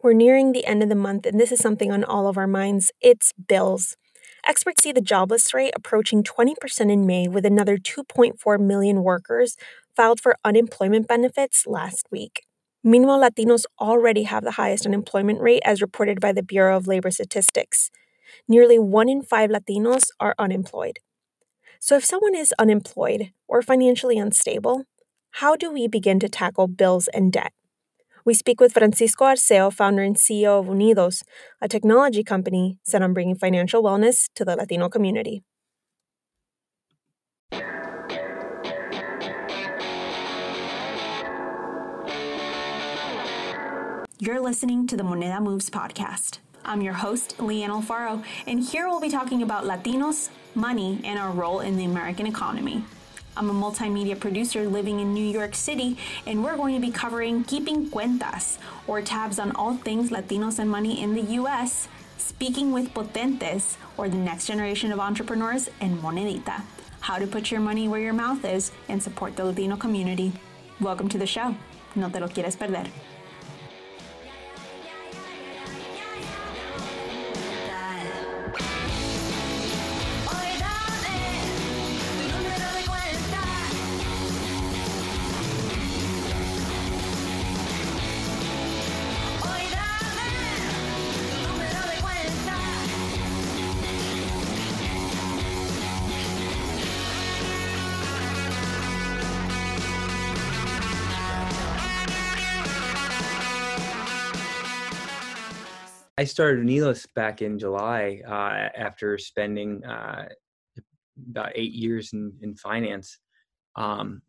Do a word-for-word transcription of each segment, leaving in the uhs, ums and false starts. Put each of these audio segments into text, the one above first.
We're nearing the end of the month, and this is something on all of our minds. It's bills. Experts see the jobless rate approaching twenty percent in May, with another two point four million workers filed for unemployment benefits last week. Meanwhile, Latinos already have the highest unemployment rate, as reported by the Bureau of Labor Statistics. Nearly one in five Latinos are unemployed. So if someone is unemployed or financially unstable, how do we begin to tackle bills and debt? We speak with Francisco Arceo, founder and C E O of Unidos, a technology company set on bringing financial wellness to the Latino community. You're listening to the Moneda Moves podcast. I'm your host, Leanne Alfaro, and here we'll be talking about Latinos, money, and our role in the American economy. I'm a multimedia producer living in New York City, and we're going to be covering keeping cuentas, or tabs on all things Latinos and money in the U S, speaking with potentes, or the next generation of entrepreneurs, and monedita, how to put your money where your mouth is and support the Latino community. Welcome to the show. No te lo quieres perder. I started Anilas back in July uh, after spending uh, about eight years in, in finance. Um,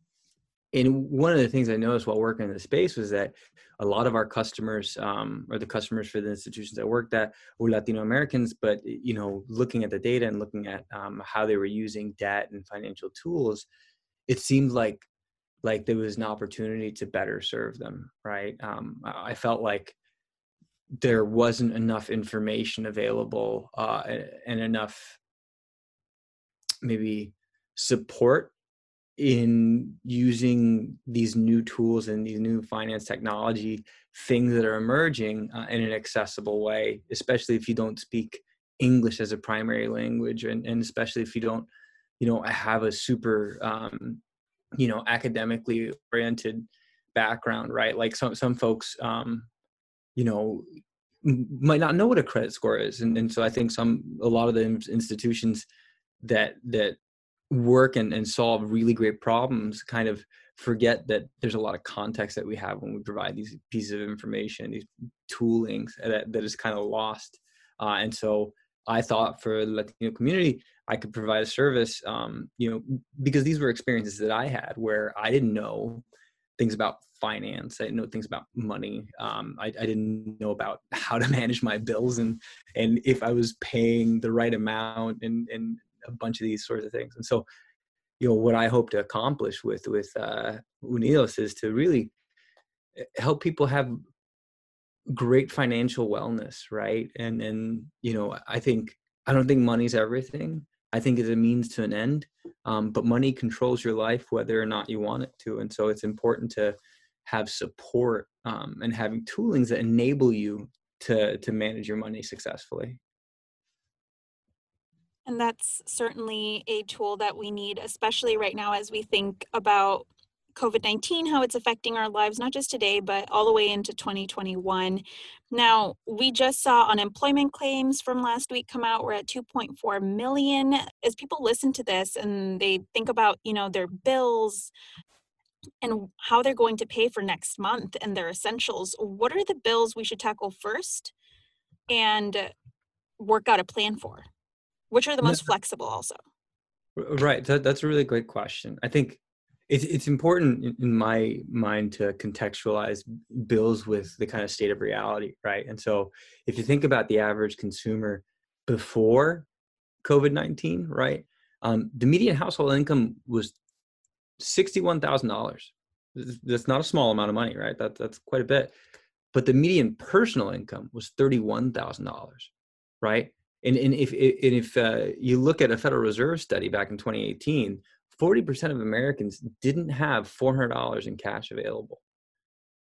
and one of the things I noticed while working in the space was that a lot of our customers, um, or the customers for the institutions I worked at, were Latino Americans. But you know, looking at the data and looking at um, how they were using debt and financial tools, it seemed like like there was an opportunity to better serve them. Right? Um, I felt like there wasn't enough information available uh, and enough maybe support in using these new tools and these new finance technology things that are emerging uh, in an accessible way, especially if you don't speak English as a primary language, and, and especially if you don't, you know, have a super, um, you know, academically oriented background, right? Like some, some folks, um, you know, might not know what a credit score is. And, and so I think some, a lot of the institutions that, that work and, and solve really great problems kind of forget that there's a lot of context that we have when we provide these pieces of information, these toolings that, that is kind of lost. Uh, and so I thought for the Latino community, I could provide a service, um, you know, because these were experiences that I had where I didn't know things about finance. I didn't know things about money. Um, I, I didn't know about how to manage my bills and and if I was paying the right amount and and a bunch of these sorts of things. And so, you know, what I hope to accomplish with with uh, Unidos is to really help people have great financial wellness, right? And and you know, I think I don't think money's everything. I think it's a means to an end, um, but money controls your life whether or not you want it to. And so it's important to have support um, and having toolings that enable you to, to manage your money successfully. And that's certainly a tool that we need, especially right now as we think about covid nineteen, how it's affecting our lives, not just today, but all the way into twenty twenty-one. Now, we just saw unemployment claims from last week come out. We're at two point four million. As people listen to this and they think about, you know, their bills and how they're going to pay for next month and their essentials, what are the bills we should tackle first and work out a plan for? Which are the most flexible also? Right. That, that's a really great question. I think It's it's important in my mind to contextualize bills with the kind of state of reality, right? And so if you think about the average consumer before covid nineteen, right, um, the median household income was sixty-one thousand dollars. That's not a small amount of money, right? That, that's quite a bit. But the median personal income was thirty-one thousand dollars, right? And, and if, and if uh, you look at a Federal Reserve study back in twenty eighteen, forty percent of Americans didn't have four hundred dollars in cash available.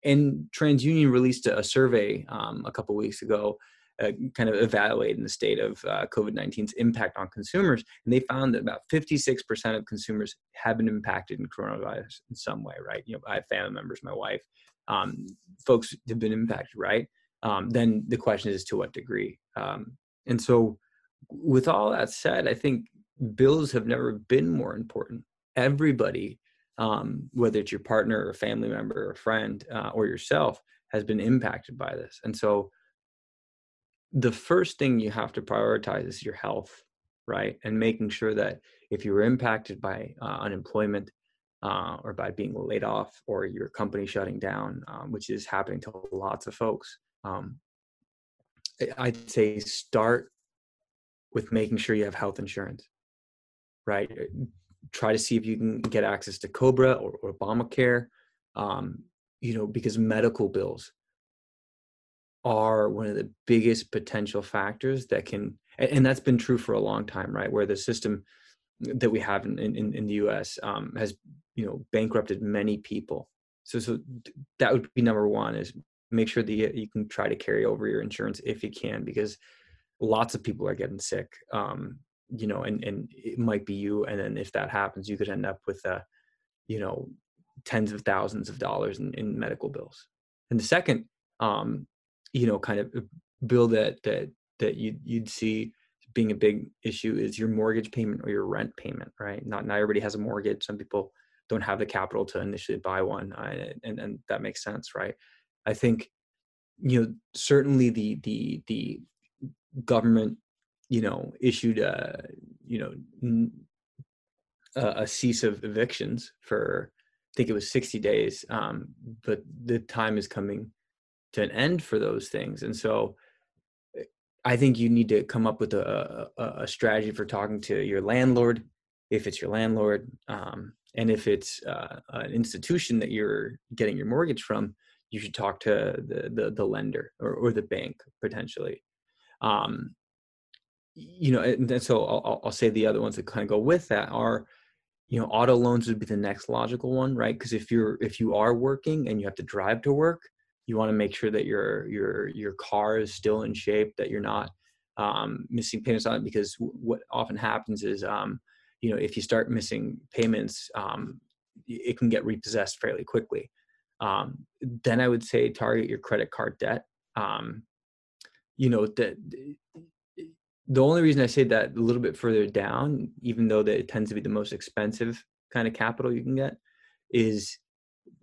And TransUnion released a, a survey um, a couple weeks ago, uh, kind of evaluating the state of uh, COVID nineteen's impact on consumers. And they found that about fifty-six percent of consumers have been impacted in coronavirus in some way, right? You know, I have family members, my wife, um, folks have been impacted, right? Um, then the question is, to what degree? Um, and so with all that said, I think bills have never been more important. Everybody, um, whether it's your partner or a family member or a friend uh, or yourself, has been impacted by this. And so the first thing you have to prioritize is your health, right? And making sure that if you were impacted by uh, unemployment uh, or by being laid off or your company shutting down, um, which is happening to lots of folks, um, I'd say start with making sure you have health insurance, right? Try to see if you can get access to COBRA or, or Obamacare, um, you know, because medical bills are one of the biggest potential factors that can, and, and that's been true for a long time, right? Where the system that we have in, in, in the U S um, has, you know, bankrupted many people. So, so that would be number one, is make sure that you, you can try to carry over your insurance if you can, because lots of people are getting sick. Um, you know, and, and it might be you. And then if that happens, you could end up with, uh, you know, tens of thousands of dollars in, in medical bills. And the second, um, you know, kind of bill that, that, that you'd, you'd see being a big issue is your mortgage payment or your rent payment, right? Not, not everybody has a mortgage. Some people don't have the capital to initially buy one. I, and, and that makes sense, right? I think, you know, certainly the, the, the government, you know, issued a, you know, a cease of evictions for, I think it was sixty days, um, but the time is coming to an end for those things. And so I think you need to come up with a, a, a strategy for talking to your landlord, if it's your landlord, um, and if it's uh, an institution that you're getting your mortgage from, you should talk to the, the, the lender or, or the bank potentially. Um, You know, and so I'll, I'll say the other ones that kind of go with that are, you know, auto loans would be the next logical one, right? Because if you're if you are working and you have to drive to work, you want to make sure that your your your car is still in shape, that you're not um, missing payments on it. Because what often happens is, um, you know, if you start missing payments, um, it can get repossessed fairly quickly. Um, then I would say target your credit card debt. Um, you know that. The only reason I say that a little bit further down, even though that it tends to be the most expensive kind of capital you can get, is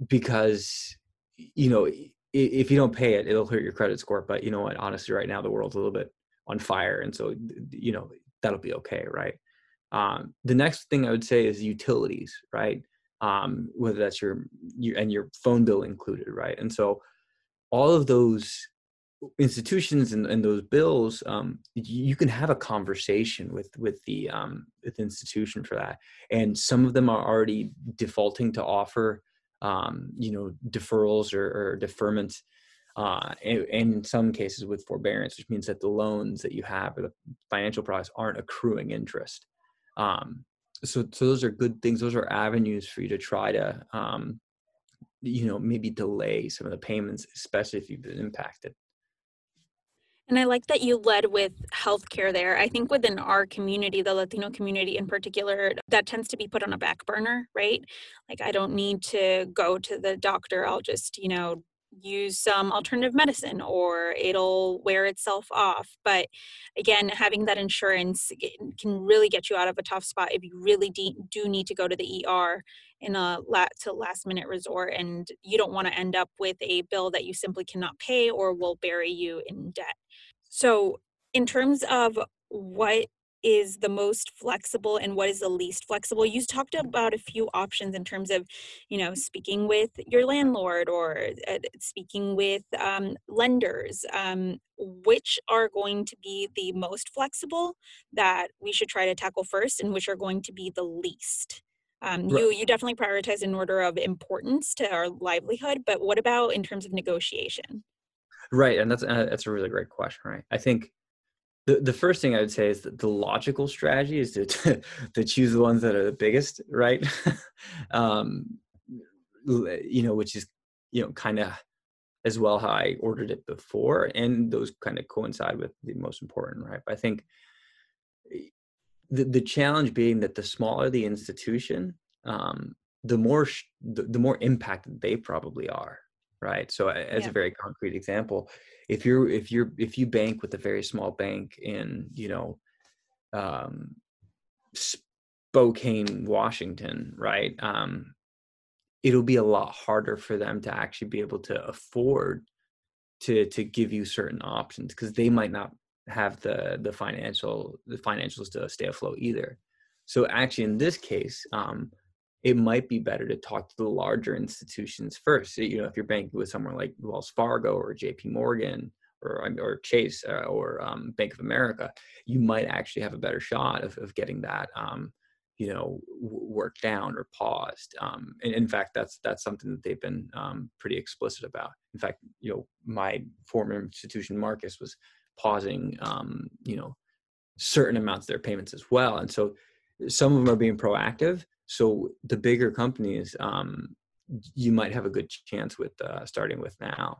because, you know, if you don't pay it, it'll hurt your credit score. But you know what? Honestly, right now, the world's a little bit on fire. And so, you know, that'll be okay, right? Um, the next thing I would say is utilities, right? Um, whether that's your, your, and your phone bill included, right? And so all of those institutions and, and those bills, um, you can have a conversation with with the um, with the institution for that. And some of them are already defaulting to offer, um, you know, deferrals or, or deferments, uh, and, and in some cases with forbearance, which means that the loans that you have or the financial products aren't accruing interest. Um, so, so those are good things. Those are avenues for you to try to, um, you know, maybe delay some of the payments, especially if you've been impacted. And I like that you led with healthcare there. I think within our community, the Latino community in particular, that tends to be put on a back burner, right? Like, I don't need to go to the doctor. I'll just, you know, use some alternative medicine or it'll wear itself off. But again, having that insurance can really get you out of a tough spot if you really de- do need to go to the E R in a lat to last minute resort, and you don't want to end up with a bill that you simply cannot pay or will bury you in debt. So in terms of what is the most flexible and what is the least flexible, you talked about a few options in terms of, you know, speaking with your landlord or uh, speaking with um, lenders, um, which are going to be the most flexible that we should try to tackle first and which are going to be the least. Um, right. You you definitely prioritize in order of importance to our livelihood, but what about in terms of negotiation? Right, and that's uh, that's a really great question, right? I think the, the first thing I would say is that the logical strategy is to to, to choose the ones that are the biggest, right? um, you know, which is, you know, kind of as well how I ordered it before, and those kind of coincide with the most important, right? I think the the challenge being that the smaller the institution, um, the more sh the, the more impacted they probably are, right? So as yeah. a very concrete example, if you're if you're if you bank with a very small bank in you know um, Spokane, Washington, right? Um, it'll be a lot harder for them to actually be able to afford to, to give you certain options, because they might not have the, the financial, the financials to stay afloat either. So actually in this case, um, it might be better to talk to the larger institutions first. So, you know, if you're banking with someone like Wells Fargo or J P Morgan or, or Chase or, or um, Bank of America, you might actually have a better shot of, of getting that, um, you know, work down or paused. Um, and in fact, that's that's something that they've been um, pretty explicit about. In fact, you know, my former institution, Marcus, was pausing, um, you know, certain amounts of their payments as well. And so some of them are being proactive. So the bigger companies, um, you might have a good chance with uh, starting with now.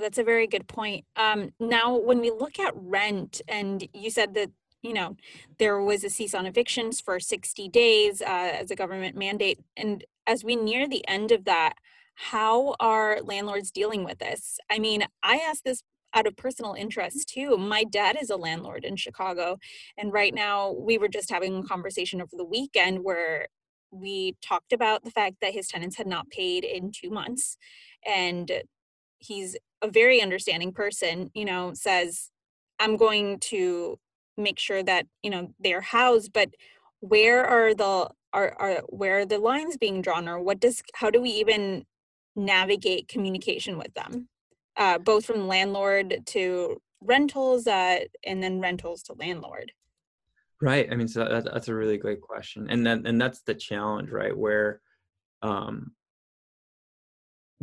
That's a very good point. Um, now, when we look at rent, and you said that you know, there was a cease on evictions for sixty days uh, as a government mandate. And as we near the end of that, how are landlords dealing with this? I mean, I ask this out of personal interest too. My dad is a landlord in Chicago. And right now we were just having a conversation over the weekend where we talked about the fact that his tenants had not paid in two months. And he's a very understanding person, you know, says, I'm going to make sure that you know they're housed, but where are the are, are where are the lines being drawn, or what does how do we even navigate communication with them, uh, both from landlord to rentals, uh, and then rentals to landlord? Right. I mean, so that, that's a really great question, and then that, and that's the challenge, right? Where, um,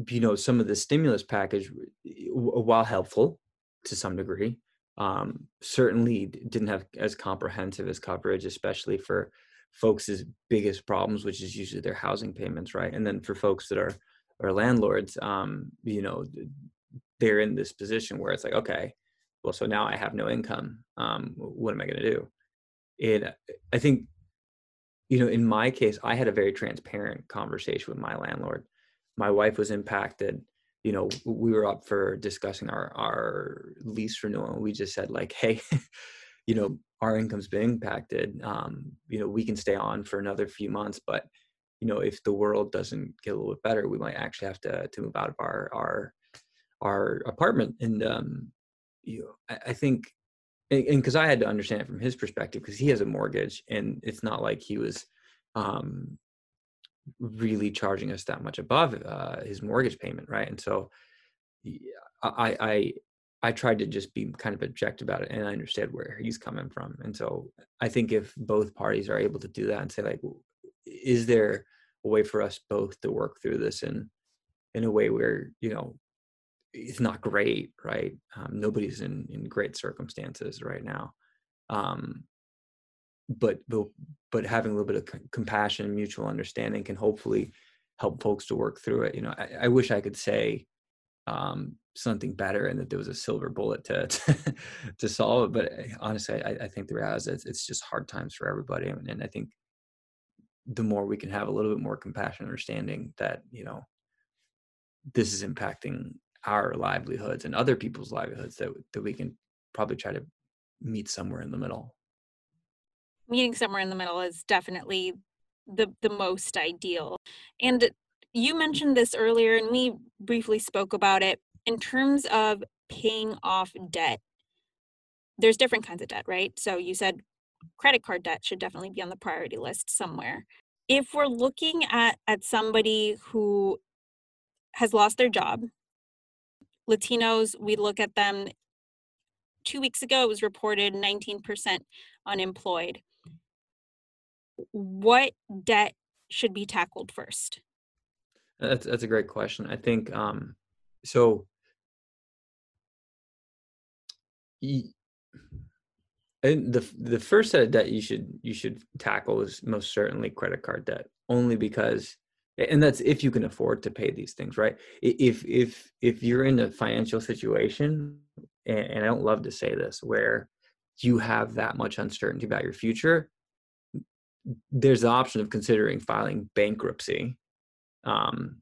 you know, some of the stimulus package, while helpful to some degree, Um, certainly didn't have as comprehensive as coverage, especially for folks' biggest problems, which is usually their housing payments, right? And then for folks that are, are landlords, um, you know, they're in this position where it's like, okay, well, so now I have no income. Um, what am I going to do? And I think, you know, in my case, I had a very transparent conversation with my landlord. My wife was impacted. You know, we were up for discussing our, our lease renewal, and we just said like, hey, you know, our income's been impacted. Um, you know, we can stay on for another few months, but, you know, if the world doesn't get a little bit better, we might actually have to, to move out of our, our, our apartment. And, um, you know, I, I think, and, and cause I had to understand it from his perspective, cause he has a mortgage, and it's not like he was, um, really charging us that much above uh, his mortgage payment, right? And so I, I I tried to just be kind of objective about it, and I understood where he's coming from. And so I think if both parties are able to do that and say like, is there a way for us both to work through this in in a way where, you know, it's not great, right? Um, nobody's in, in great circumstances right now. Um, But, but having a little bit of compassion and mutual understanding can hopefully help folks to work through it. You know, I, I wish I could say um, something better and that there was a silver bullet to, to, to solve it. But honestly, I, I think the reality is it's just hard times for everybody. And, and I think the more we can have a little bit more compassion and understanding that, you know, this is impacting our livelihoods and other people's livelihoods, that, that we can probably try to meet somewhere in the middle. Meeting somewhere in the middle is definitely the, the most ideal. And you mentioned this earlier, and we briefly spoke about it in terms of paying off debt. There's different kinds of debt, right? So you said credit card debt should definitely be on the priority list somewhere. If we're looking at, at somebody who has lost their job, Latinos, we look at them, two weeks ago, it was reported nineteen percent unemployed. What debt should be tackled first? That's, that's a great question. I think, um, so e the, the first set of debt you should, you should tackle is most certainly credit card debt, only because And that's if you can afford to pay these things, right? If if if you're in a financial situation, and I don't love to say this, where you have that much uncertainty about your future, there's the option of considering filing bankruptcy, um,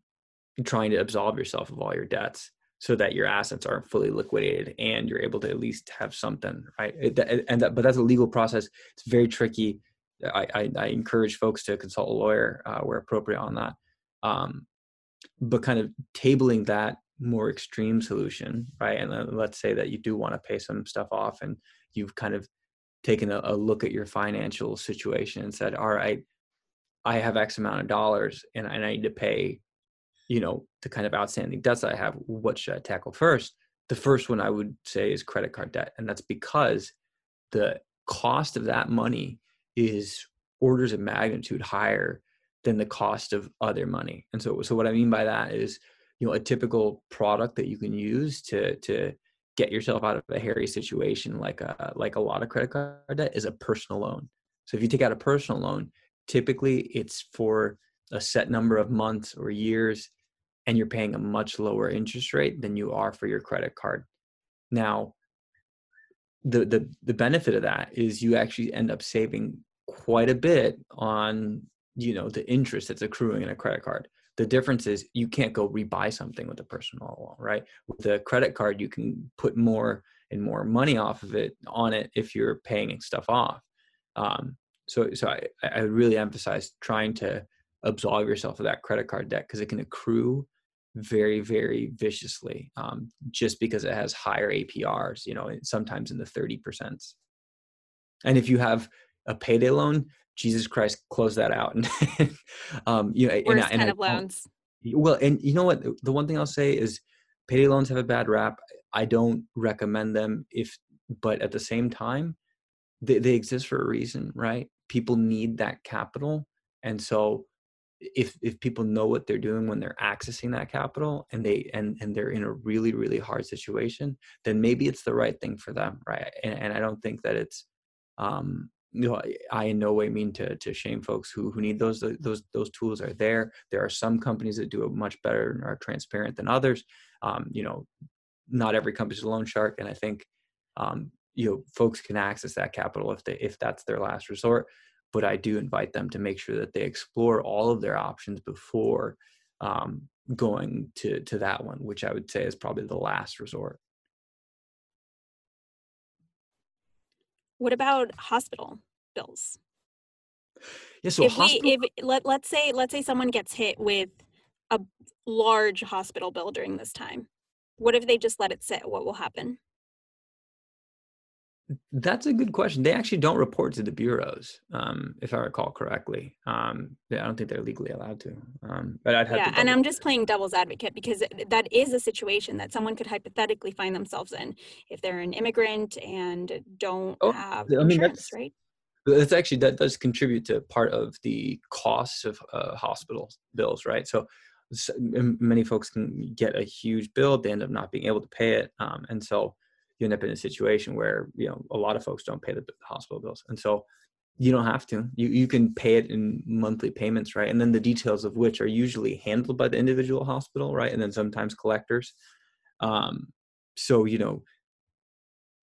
trying to absolve yourself of all your debts so that your assets aren't fully liquidated and you're able to at least have something, right? It, and that, but that's a legal process. It's very tricky. I, I, I encourage folks to consult a lawyer uh, where appropriate on that. Um, but kind of tabling that more extreme solution, right? And uh, let's say that you do want to pay some stuff off and you've kind of taken a, a look at your financial situation and said, all right, I have X amount of dollars and I, and I need to pay, you know, the kind of outstanding debts I have. What should I tackle first? The first one I would say is credit card debt. And that's because the cost of that money is orders of magnitude higher than the cost of other money. And so, so what I mean by that is, you know, a typical product that you can use to, to get yourself out of a hairy situation, like a, like a lot of credit card debt, is a personal loan. So if you take out a personal loan, typically it's for a set number of months or years, and you're paying a much lower interest rate than you are for your credit card. Now, the, the, the benefit of that is you actually end up saving quite a bit on, you know, the interest that's accruing in a credit card. The difference is you can't go rebuy something with a personal loan, right? With a credit card, you can put more and more money off of it on it if you're paying stuff off. Um, so so I, I really emphasize trying to absolve yourself of that credit card debt, because it can accrue very, very viciously, um, just because it has higher A P Rs, you know, sometimes in the thirty percent. And if you have a payday loan, Jesus Christ, close that out. And um, you know, worst kind of loans. Well, and you know what? The one thing I'll say is, payday loans have a bad rap. I don't recommend them, if, but at the same time, they, they exist for a reason, right? People need that capital, and so if if people know what they're doing when they're accessing that capital, and they and and they're in a really really hard situation, then maybe it's the right thing for them, right? And, and I don't think that it's. Um, You know, I in no way mean to to shame folks who who need those those those tools. Are there. There are some companies that do it much better and are transparent than others. Um, you know, not every company's a loan shark, and I think um, you know, folks can access that capital if they if that's their last resort. But I do invite them to make sure that they explore all of their options before um, going to to that one, which I would say is probably the last resort. What about hospital bills? Yeah, so if hospital- we, if, let, let's say let's say someone gets hit with a large hospital bill during this time. What if they just let it sit? What will happen? That's a good question. They actually don't report to the bureaus, um, if I recall correctly. Um, I don't think they're legally allowed to. Um, but I'd have yeah, to and I'm just playing devil's advocate, because that is a situation that someone could hypothetically find themselves in if they're an immigrant and don't oh, have I mean, insurance, that's, right? That's actually, that does contribute to part of the costs of uh, hospital bills, right? So, so many folks can get a huge bill, they end up not being able to pay it, um, and so you end up in a situation where, you know, a lot of folks don't pay the hospital bills. And so you don't have to, you, you can pay it in monthly payments, right? And then the details of which are usually handled by the individual hospital, right? And then sometimes collectors. Um, so, you know,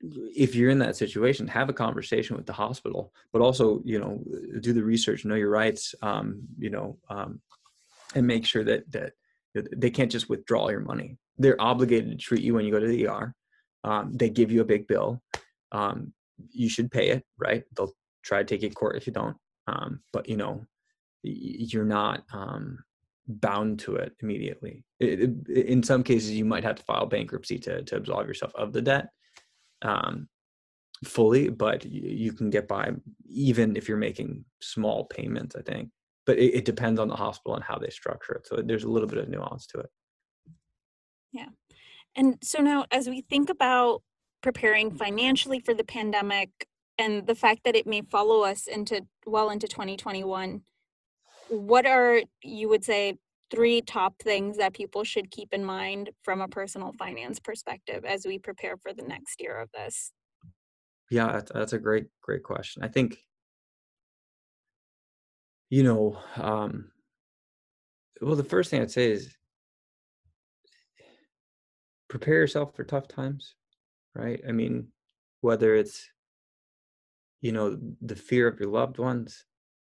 if you're in that situation, have a conversation with the hospital, but also, you know, do the research, know your rights, um, you know, um, and make sure that, that they can't just withdraw your money. They're obligated to treat you when you go to the E R. Um, they give you a big bill. Um, you should pay it, right? They'll try to take you to court if you don't. Um, but, you know, you're not um, bound to it immediately. It, it, in some cases, you might have to file bankruptcy to, to absolve yourself of the debt um, fully, but you, you can get by even if you're making small payments, I think. But it, it depends on the hospital and how they structure it. So there's a little bit of nuance to it. Yeah. And so now, as we think about preparing financially for the pandemic and the fact that it may follow us into well into twenty twenty-one, what are, you would say, three top things that people should keep in mind from a personal finance perspective as we prepare for the next year of this? Yeah, that's a great, great question. I think, you know, um, Well, the first thing I'd say is prepare yourself for tough times, right? I mean, whether it's, you know, the fear of your loved ones,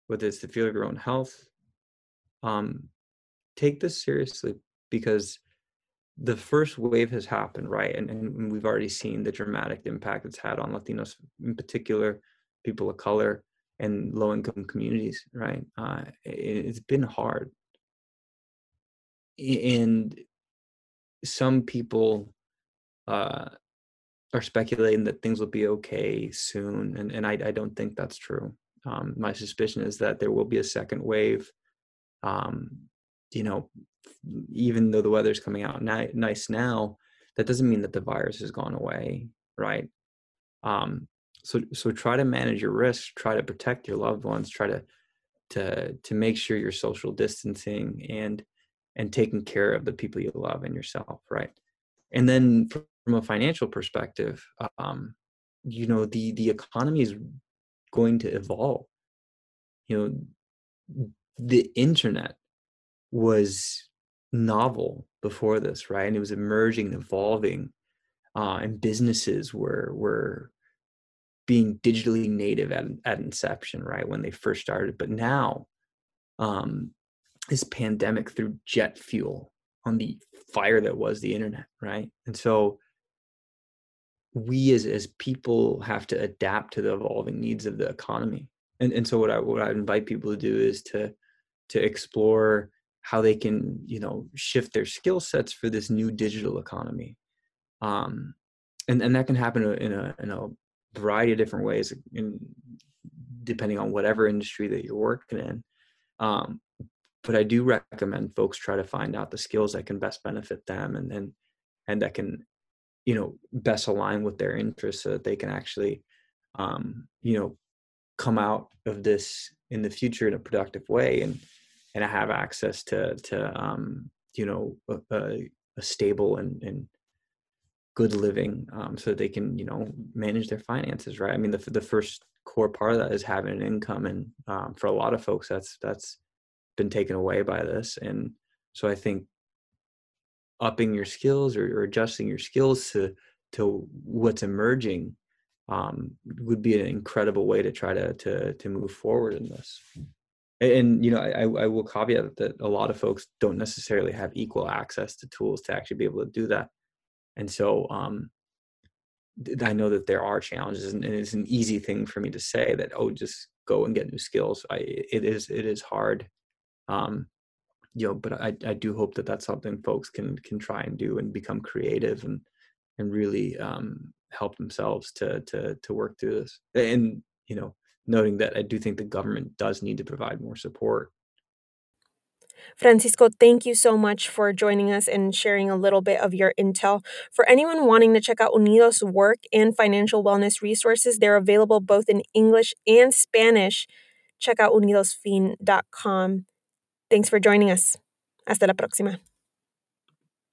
whether it's the fear of your own health, um, take this seriously, because the first wave has happened, right? And, and we've already seen the dramatic impact it's had on Latinos in particular, people of color, and low-income communities, right? Uh, it, it's been hard. And some people uh, are speculating that things will be okay soon, and, and I, I don't think that's true. Um, my suspicion is that there will be a second wave. Um, you know, even though the weather's coming out ni- nice now, that doesn't mean that the virus has gone away, right? Um, so, so try to manage your risks, try to protect your loved ones, try to, to, to make sure you're social distancing and, and taking care of the people you love and yourself, right? And then from a financial perspective, um, you know, the, the economy is going to evolve. You know, the internet was novel before this, right? And it was emerging and evolving, uh, and businesses were were being digitally native at, at inception, right, when they first started. But now, um, this pandemic threw jet fuel on the fire that was the internet, right? And so we as as people have to adapt to the evolving needs of the economy. And and so what I what I invite people to do is to to explore how they can, you know, shift their skill sets for this new digital economy. Um, and, and that can happen in a, in a variety of different ways, in, depending on whatever industry that you're working in. Um, but I do recommend folks try to find out the skills that can best benefit them, and and, and that can, you know, best align with their interests, so that they can actually, um, you know, come out of this in the future in a productive way, and and have access to to um, you know, a, a stable and, and good living, um, so that they can, you know, manage their finances, right? I mean, the the first core part of that is having an income, and um, for a lot of folks, that's that's been taken away by this. And so I think upping your skills, or, or adjusting your skills to to what's emerging, um, would be an incredible way to try to to to move forward in this. And, you know, I, I will caveat that a lot of folks don't necessarily have equal access to tools to actually be able to do that. And so um, I know that there are challenges, and it's an easy thing for me to say that, oh, just go and get new skills. I, it is it is hard, um, you know, but I, I do hope that that's something folks can can try and do, and become creative, and and really um, help themselves to to to work through this. And, you know, noting that I do think the government does need to provide more support. Francisco, thank you so much for joining us and sharing a little bit of your intel. For anyone wanting to check out Unidos' work and financial wellness resources, they're available both in English and Spanish. Check out unidos fin dot com. Thanks for joining us. Hasta la próxima.